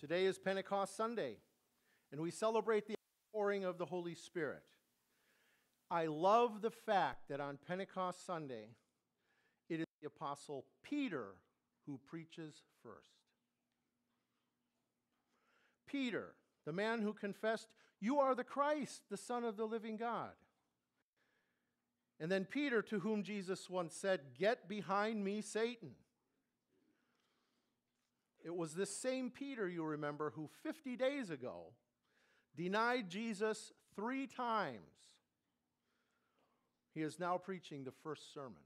Today is Pentecost Sunday, and we celebrate the outpouring of the Holy Spirit. I love the fact that on Pentecost Sunday, it is the Apostle Peter who preaches first. Peter, the man who confessed, "You are the Christ, the Son of the living God." And then Peter, to whom Jesus once said, "Get behind me, Satan." It was this same Peter, you remember, who 50 days ago denied Jesus 3 times. He is now preaching the first sermon.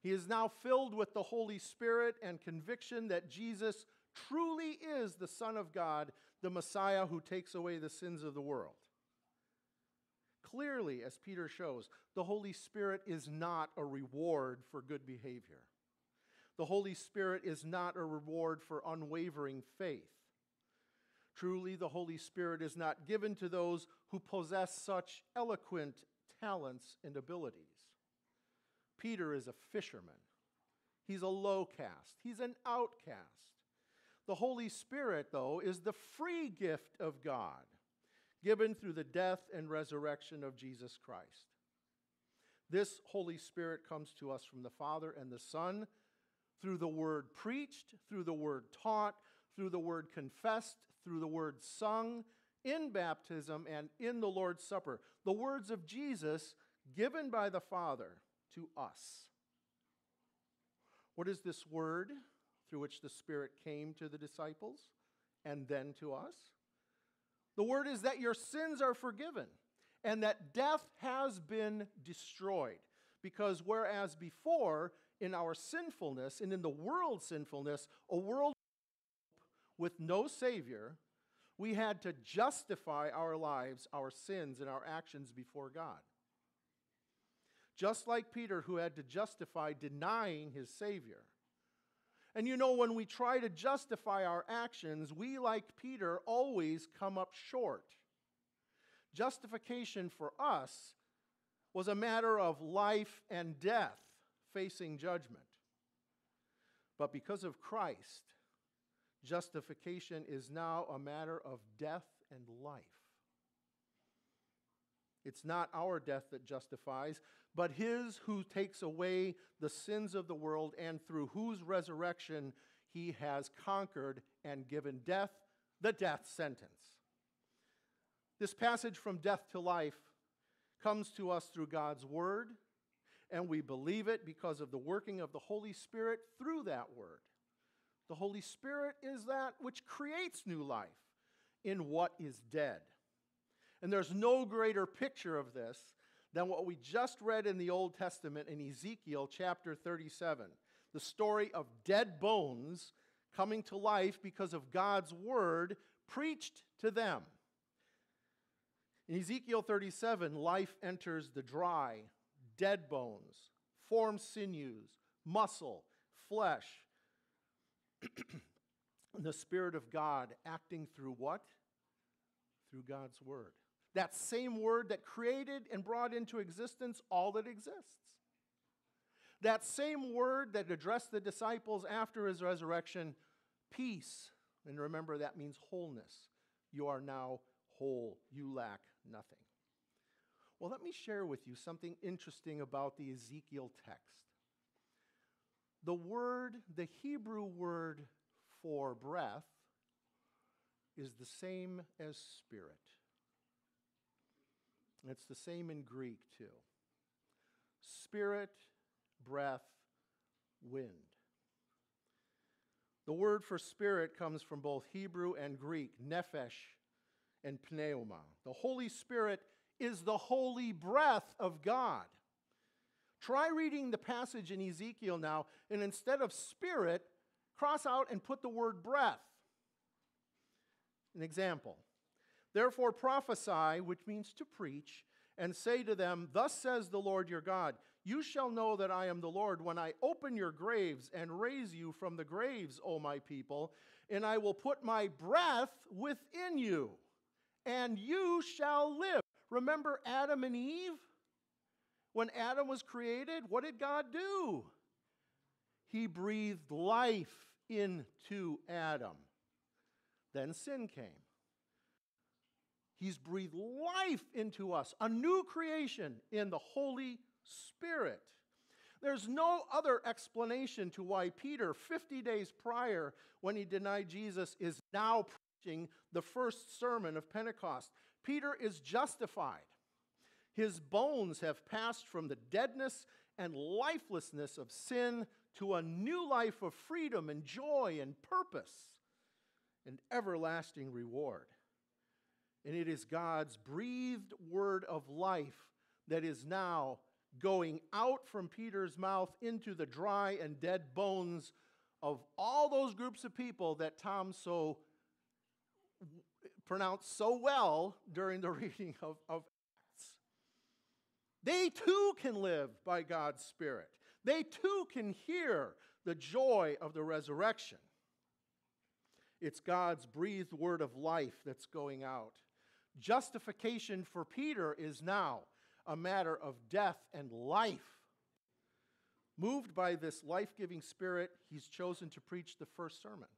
He is now filled with the Holy Spirit and conviction that Jesus truly is the Son of God, the Messiah who takes away the sins of the world. Clearly, as Peter shows, the Holy Spirit is not a reward for good behavior. The Holy Spirit is not a reward for unwavering faith. Truly, the Holy Spirit is not given to those who possess such eloquent talents and abilities. Peter is a fisherman. He's a low caste. He's an outcast. The Holy Spirit, though, is the free gift of God, given through the death and resurrection of Jesus Christ. This Holy Spirit comes to us from the Father and the Son through the word preached, through the word taught, through the word confessed, through the word sung, in baptism and in the Lord's Supper. The words of Jesus given by the Father to us. What is this word through which the Spirit came to the disciples and then to us? The word is that your sins are forgiven and that death has been destroyed. Because whereas before, in our sinfulness and in the world's sinfulness, a world with no Savior, we had to justify our lives, our sins, and our actions before God. Just like Peter, who had to justify denying his Savior. And you know, when we try to justify our actions, we, like Peter, always come up short. Justification for us was a matter of life and death facing judgment. But because of Christ, justification is now a matter of death and life. It's not our death that justifies, but His who takes away the sins of the world and through whose resurrection He has conquered and given death the death sentence. This passage from death to life comes to us through God's Word, and we believe it because of the working of the Holy Spirit through that Word. The Holy Spirit is that which creates new life in what is dead. And there's no greater picture of this than what we just read in the Old Testament in Ezekiel chapter 37. The story of dead bones coming to life because of God's word preached to them. In Ezekiel 37, life enters the dry, dead bones, formed sinews, muscle, flesh. And the Spirit of God acting through what? Through God's Word. That same Word that created and brought into existence all that exists. That same Word that addressed the disciples after His resurrection, peace. And remember, that means wholeness. You are now whole. You lack nothing. Well, let me share with you something interesting about the Ezekiel text. The word, the Hebrew word for breath, is the same as spirit. And it's the same in Greek, too. Spirit, breath, wind. The word for spirit comes from both Hebrew and Greek, nephesh and pneuma. The Holy Spirit is the holy breath of God. Try reading the passage in Ezekiel now, and instead of spirit, cross out and put the word breath. An example. Therefore prophesy, which means to preach, and say to them, Thus says the Lord your God, you shall know that I am the Lord when I open your graves and raise you from the graves, O my people, and I will put my breath within you, and you shall live. Remember Adam and Eve? When Adam was created, what did God do? He breathed life into Adam. Then sin came. He's breathed life into us, a new creation in the Holy Spirit. There's no other explanation to why Peter, 50 days prior, when he denied Jesus, is now preaching the first sermon of Pentecost. Peter is justified. His bones have passed from the deadness and lifelessness of sin to a new life of freedom and joy and purpose and everlasting reward. And it is God's breathed word of life that is now going out from Peter's mouth into the dry and dead bones of all those groups of people that Tom so pronounced so well during the reading of Acts. They too can live by God's Spirit. They too can hear the joy of the resurrection. It's God's breathed word of life that's going out. Justification for Peter is now a matter of death and life. Moved by this life-giving Spirit, he's chosen to preach the first sermon.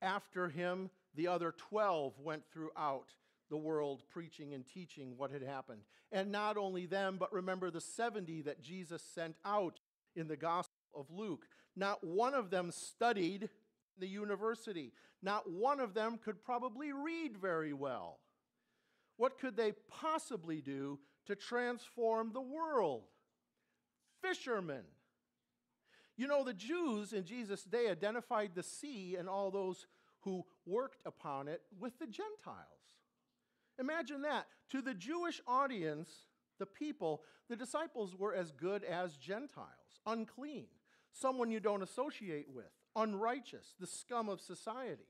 After him, the other 12 went throughout the world preaching and teaching what had happened. And not only them, but remember the 70 that Jesus sent out in the Gospel of Luke. Not one of them studied the university. Not one of them could probably read very well. What could they possibly do to transform the world? Fishermen. You know, the Jews in Jesus' day identified the sea and all those who worked upon it with the Gentiles. Imagine that. To the Jewish audience, the people, the disciples were as good as Gentiles, unclean, someone you don't associate with, unrighteous, the scum of society.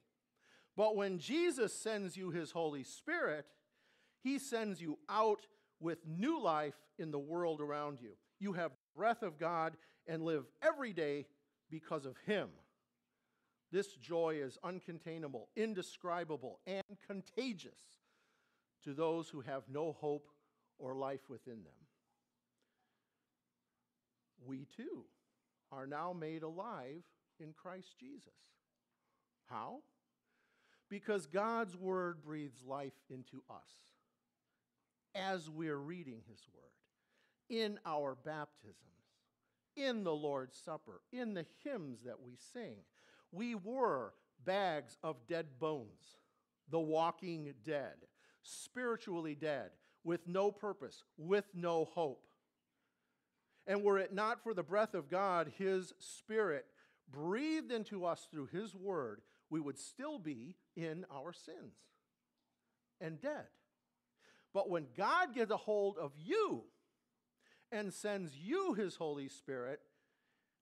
But when Jesus sends you his Holy Spirit, he sends you out with new life in the world around you. You have the breath of God and live every day because of him. This joy is uncontainable, indescribable, and contagious to those who have no hope or life within them. We too are now made alive in Christ Jesus. How? Because God's word breathes life into us as we're reading his word, in our baptisms, in the Lord's Supper, in the hymns that we sing. We were bags of dead bones, the walking dead, spiritually dead, with no purpose, with no hope. And were it not for the breath of God, his Spirit, breathed into us through his word, we would still be in our sins and dead. But when God gets a hold of you and sends you his Holy Spirit,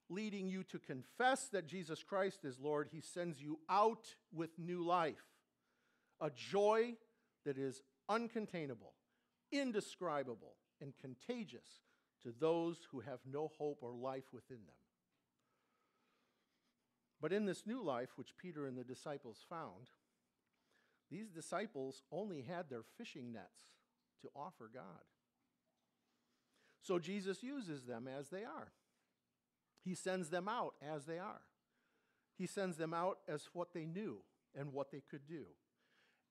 leading you to confess that Jesus Christ is Lord, he sends you out with new life, a joy that is uncontainable, indescribable, and contagious to those who have no hope or life within them. But in this new life, which Peter and the disciples found, these disciples only had their fishing nets to offer God. So Jesus uses them as they are. He sends them out as they are. He sends them out as what they knew and what they could do,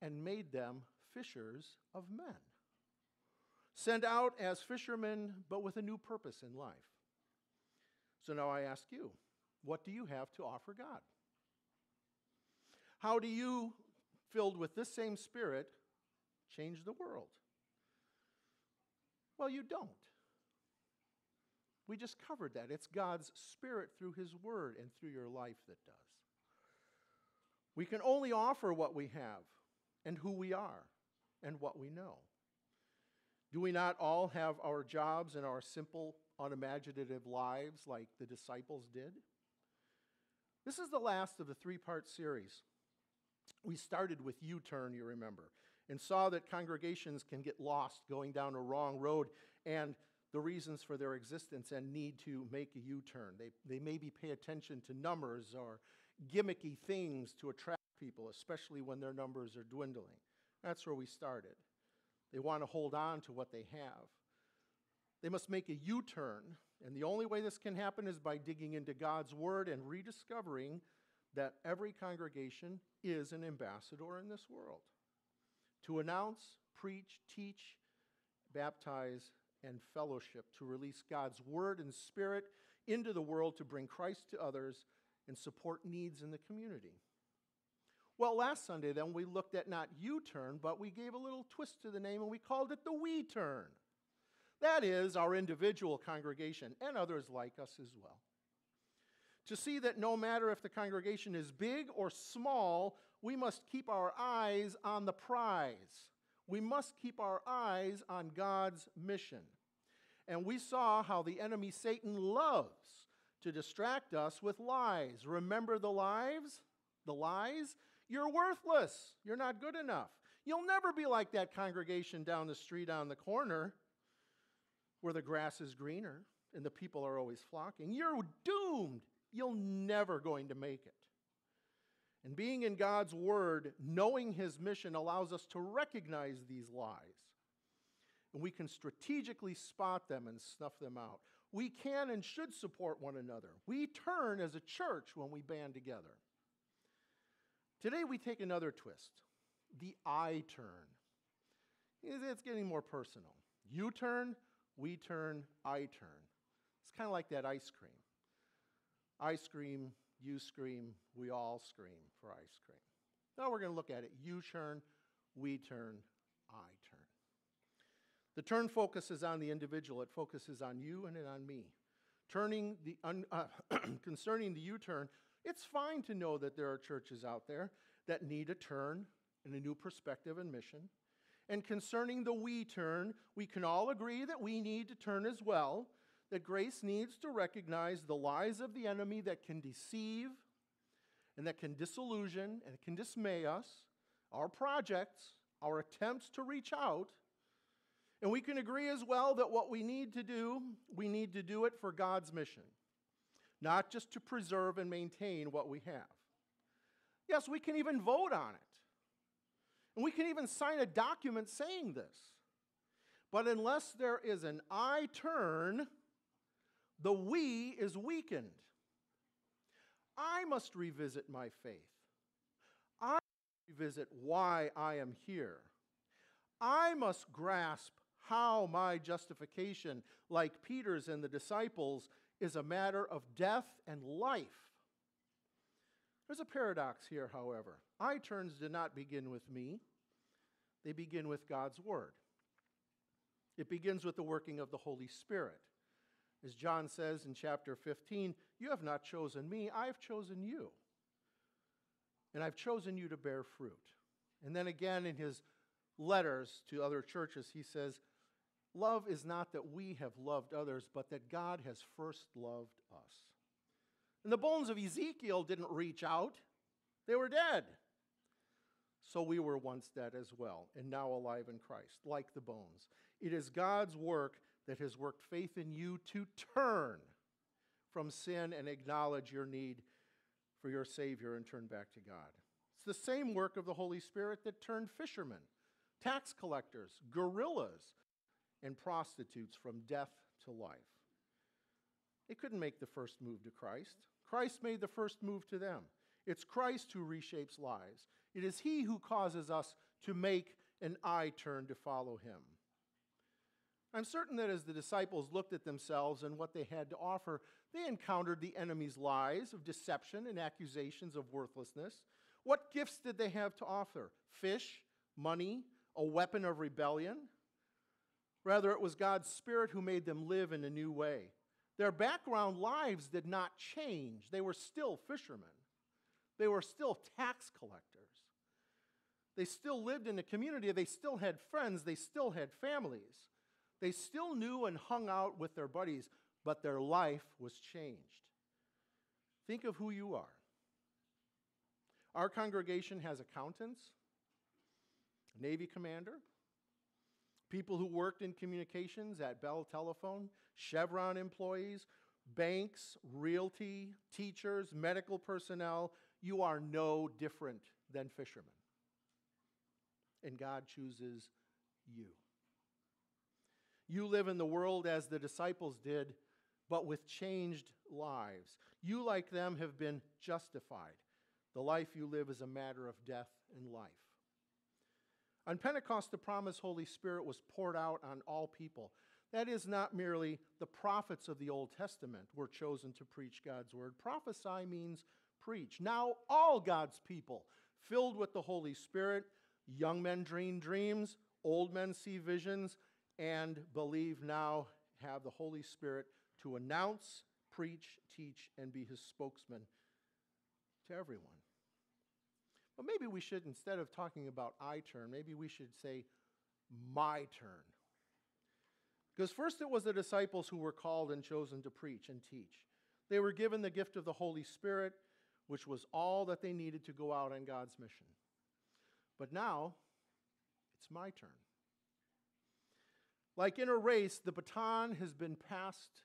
and made them fishers of men. Sent out as fishermen, but with a new purpose in life. So now I ask you, what do you have to offer God? How do you, filled with this same Spirit, change the world? Well, you don't. We just covered that. It's God's Spirit through his word and through your life that does. We can only offer what we have and who we are and what we know. Do we not all have our jobs and our simple, unimaginative lives like the disciples did? This is the last of the three-part series. We started with U-turn, you remember, and saw that congregations can get lost going down a wrong road and the reasons for their existence and need to make a U-turn. They maybe pay attention to numbers or gimmicky things to attract people, especially when their numbers are dwindling. That's where we started. They want to hold on to what they have. They must make a U-turn, and the only way this can happen is by digging into God's word and rediscovering that every congregation is an ambassador in this world to announce, preach, teach, baptize, and fellowship, to release God's word and spirit into the world to bring Christ to others and support needs in the community. Well, last Sunday then we looked at not U-turn, but we gave a little twist to the name and we called it the we-turn. That is, our individual congregation and others like us as well. To see that no matter if the congregation is big or small, we must keep our eyes on the prize. We must keep our eyes on God's mission. And we saw how the enemy Satan loves to distract us with lies. Remember the lies? You're worthless. You're not good enough. You'll never be like that congregation down the street on the corner where the grass is greener and the people are always flocking. You're doomed. You're never going to make it. And being in God's word, knowing his mission, allows us to recognize these lies. And we can strategically spot them and snuff them out. We can and should support one another. We turn as a church when we band together. Today we take another twist, the I turn. It's getting more personal. You turn, we turn, I turn. It's kind of like that ice cream. I scream, you scream, we all scream for ice cream. Now we're going to look at it. You turn, we turn, I turn. The turn focuses on the individual. It focuses on you and on me. Concerning the U-turn, it's fine to know that there are churches out there that need a turn and a new perspective and mission. And concerning the we turn, we can all agree that we need to turn as well. That grace needs to recognize the lies of the enemy that can deceive and that can disillusion and can dismay us, our projects, our attempts to reach out. And we can agree as well that what we need to do it for God's mission, not just to preserve and maintain what we have. Yes, we can even vote on it. And we can even sign a document saying this. But unless there is an I turn, the we is weakened. I must revisit my faith. I must revisit why I am here. I must grasp how my justification, like Peter's and the disciples, is a matter of death and life. There's a paradox here, however. I turns do not begin with me. They begin with God's word. It begins with the working of the Holy Spirit. As John says in chapter 15, you have not chosen me, I've chosen you. And I've chosen you to bear fruit. And then again in his letters to other churches, he says, love is not that we have loved others, but that God has first loved us. And the bones of Ezekiel didn't reach out. They were dead. So we were once dead as well, and now alive in Christ, like the bones. It is God's work that has worked faith in you to turn from sin and acknowledge your need for your Savior and turn back to God. It's the same work of the Holy Spirit that turned fishermen, tax collectors, gorillas, and prostitutes from death to life. They couldn't make the first move to Christ. Christ made the first move to them. It's Christ who reshapes lives. It is he who causes us to make an I turn to follow him. I'm certain that as the disciples looked at themselves and what they had to offer, they encountered the enemy's lies of deception and accusations of worthlessness. What gifts did they have to offer? Fish, money, a weapon of rebellion? Rather, it was God's Spirit who made them live in a new way. Their background lives did not change. They were still fishermen. They were still tax collectors. They still lived in a community. They still had friends. They still had families. They still knew and hung out with their buddies, but their life was changed. Think of who you are. Our congregation has accountants, a Navy commander, people who worked in communications at Bell Telephone, Chevron employees, banks, realty, teachers, medical personnel. You are no different than fishermen. And God chooses you. You live in the world as the disciples did, but with changed lives. You, like them, have been justified. The life you live is a matter of death and life. On Pentecost, the promised Holy Spirit was poured out on all people. That is, not merely the prophets of the Old Testament were chosen to preach God's word. Prophesy means preach. Now all God's people, filled with the Holy Spirit, young men dream dreams, old men see visions, and believe now have the Holy Spirit to announce, preach, teach, and be his spokesman to everyone. But maybe we should, instead of talking about I turn, maybe we should say my turn. Because first it was the disciples who were called and chosen to preach and teach. They were given the gift of the Holy Spirit, which was all that they needed to go out on God's mission. But now, it's my turn. Like in a race, the baton has been passed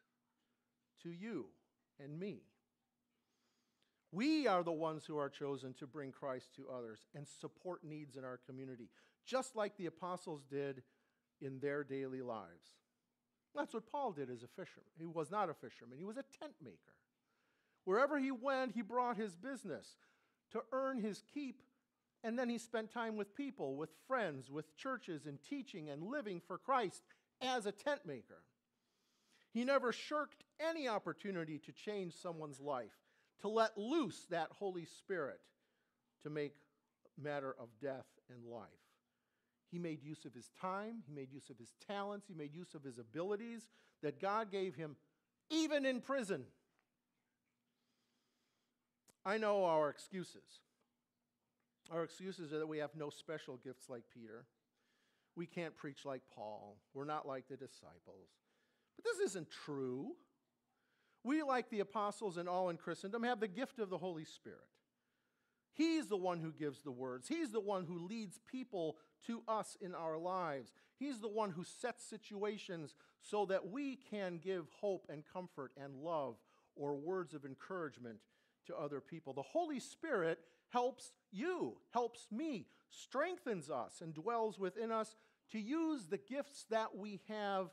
to you and me. We are the ones who are chosen to bring Christ to others and support needs in our community, just like the apostles did in their daily lives. That's what Paul did as a fisherman. He was not a fisherman. He was a tent maker. Wherever he went, he brought his business to earn his keep, and then he spent time with people, with friends, with churches, and teaching and living for Christ as a tent maker. He never shirked any opportunity to change someone's life, to let loose that Holy Spirit to make matter of death and life. He made use of his time, he made use of his talents, he made use of his abilities that God gave him, even in prison. I know our excuses. Our excuses are that we have no special gifts like Peter. We can't preach like Paul. We're not like the disciples. But this isn't true. We, like the apostles and all in Christendom, have the gift of the Holy Spirit. He's the one who gives the words. He's the one who leads people to us in our lives. He's the one who sets situations so that we can give hope and comfort and love or words of encouragement to other people. The Holy Spirit helps you, helps me, strengthens us, and dwells within us to use the gifts that we have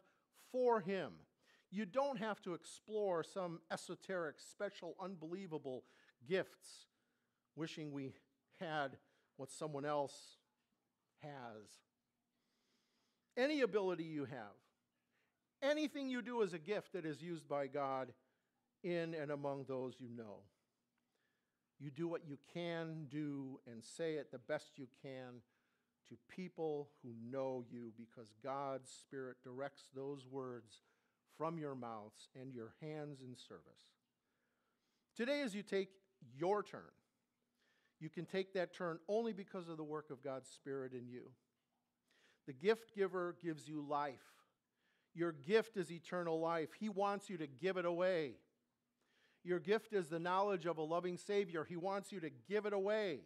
for him. You don't have to explore some esoteric, special, unbelievable gifts, wishing we had what someone else has. Any ability you have, anything you do is a gift that is used by God in and among those you know. You do what you can do and say it the best you can to people who know you, because God's Spirit directs those words from your mouths and your hands in service. Today, as you take your turn, you can take that turn only because of the work of God's Spirit in you. The gift giver gives you life. Your gift is eternal life. He wants you to give it away. Your gift is the knowledge of a loving Savior. He wants you to give it away.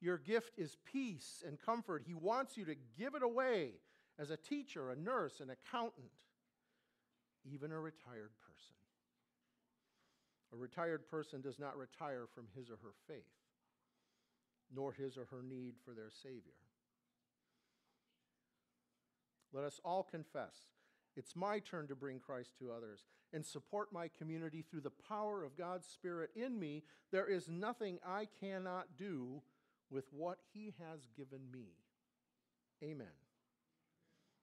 Your gift is peace and comfort. He wants you to give it away as a teacher, a nurse, an accountant, even a retired person. A retired person does not retire from his or her faith, nor his or her need for their Savior. Let us all confess, it's my turn to bring Christ to others and support my community through the power of God's Spirit in me. There is nothing I cannot do with what he has given me. Amen.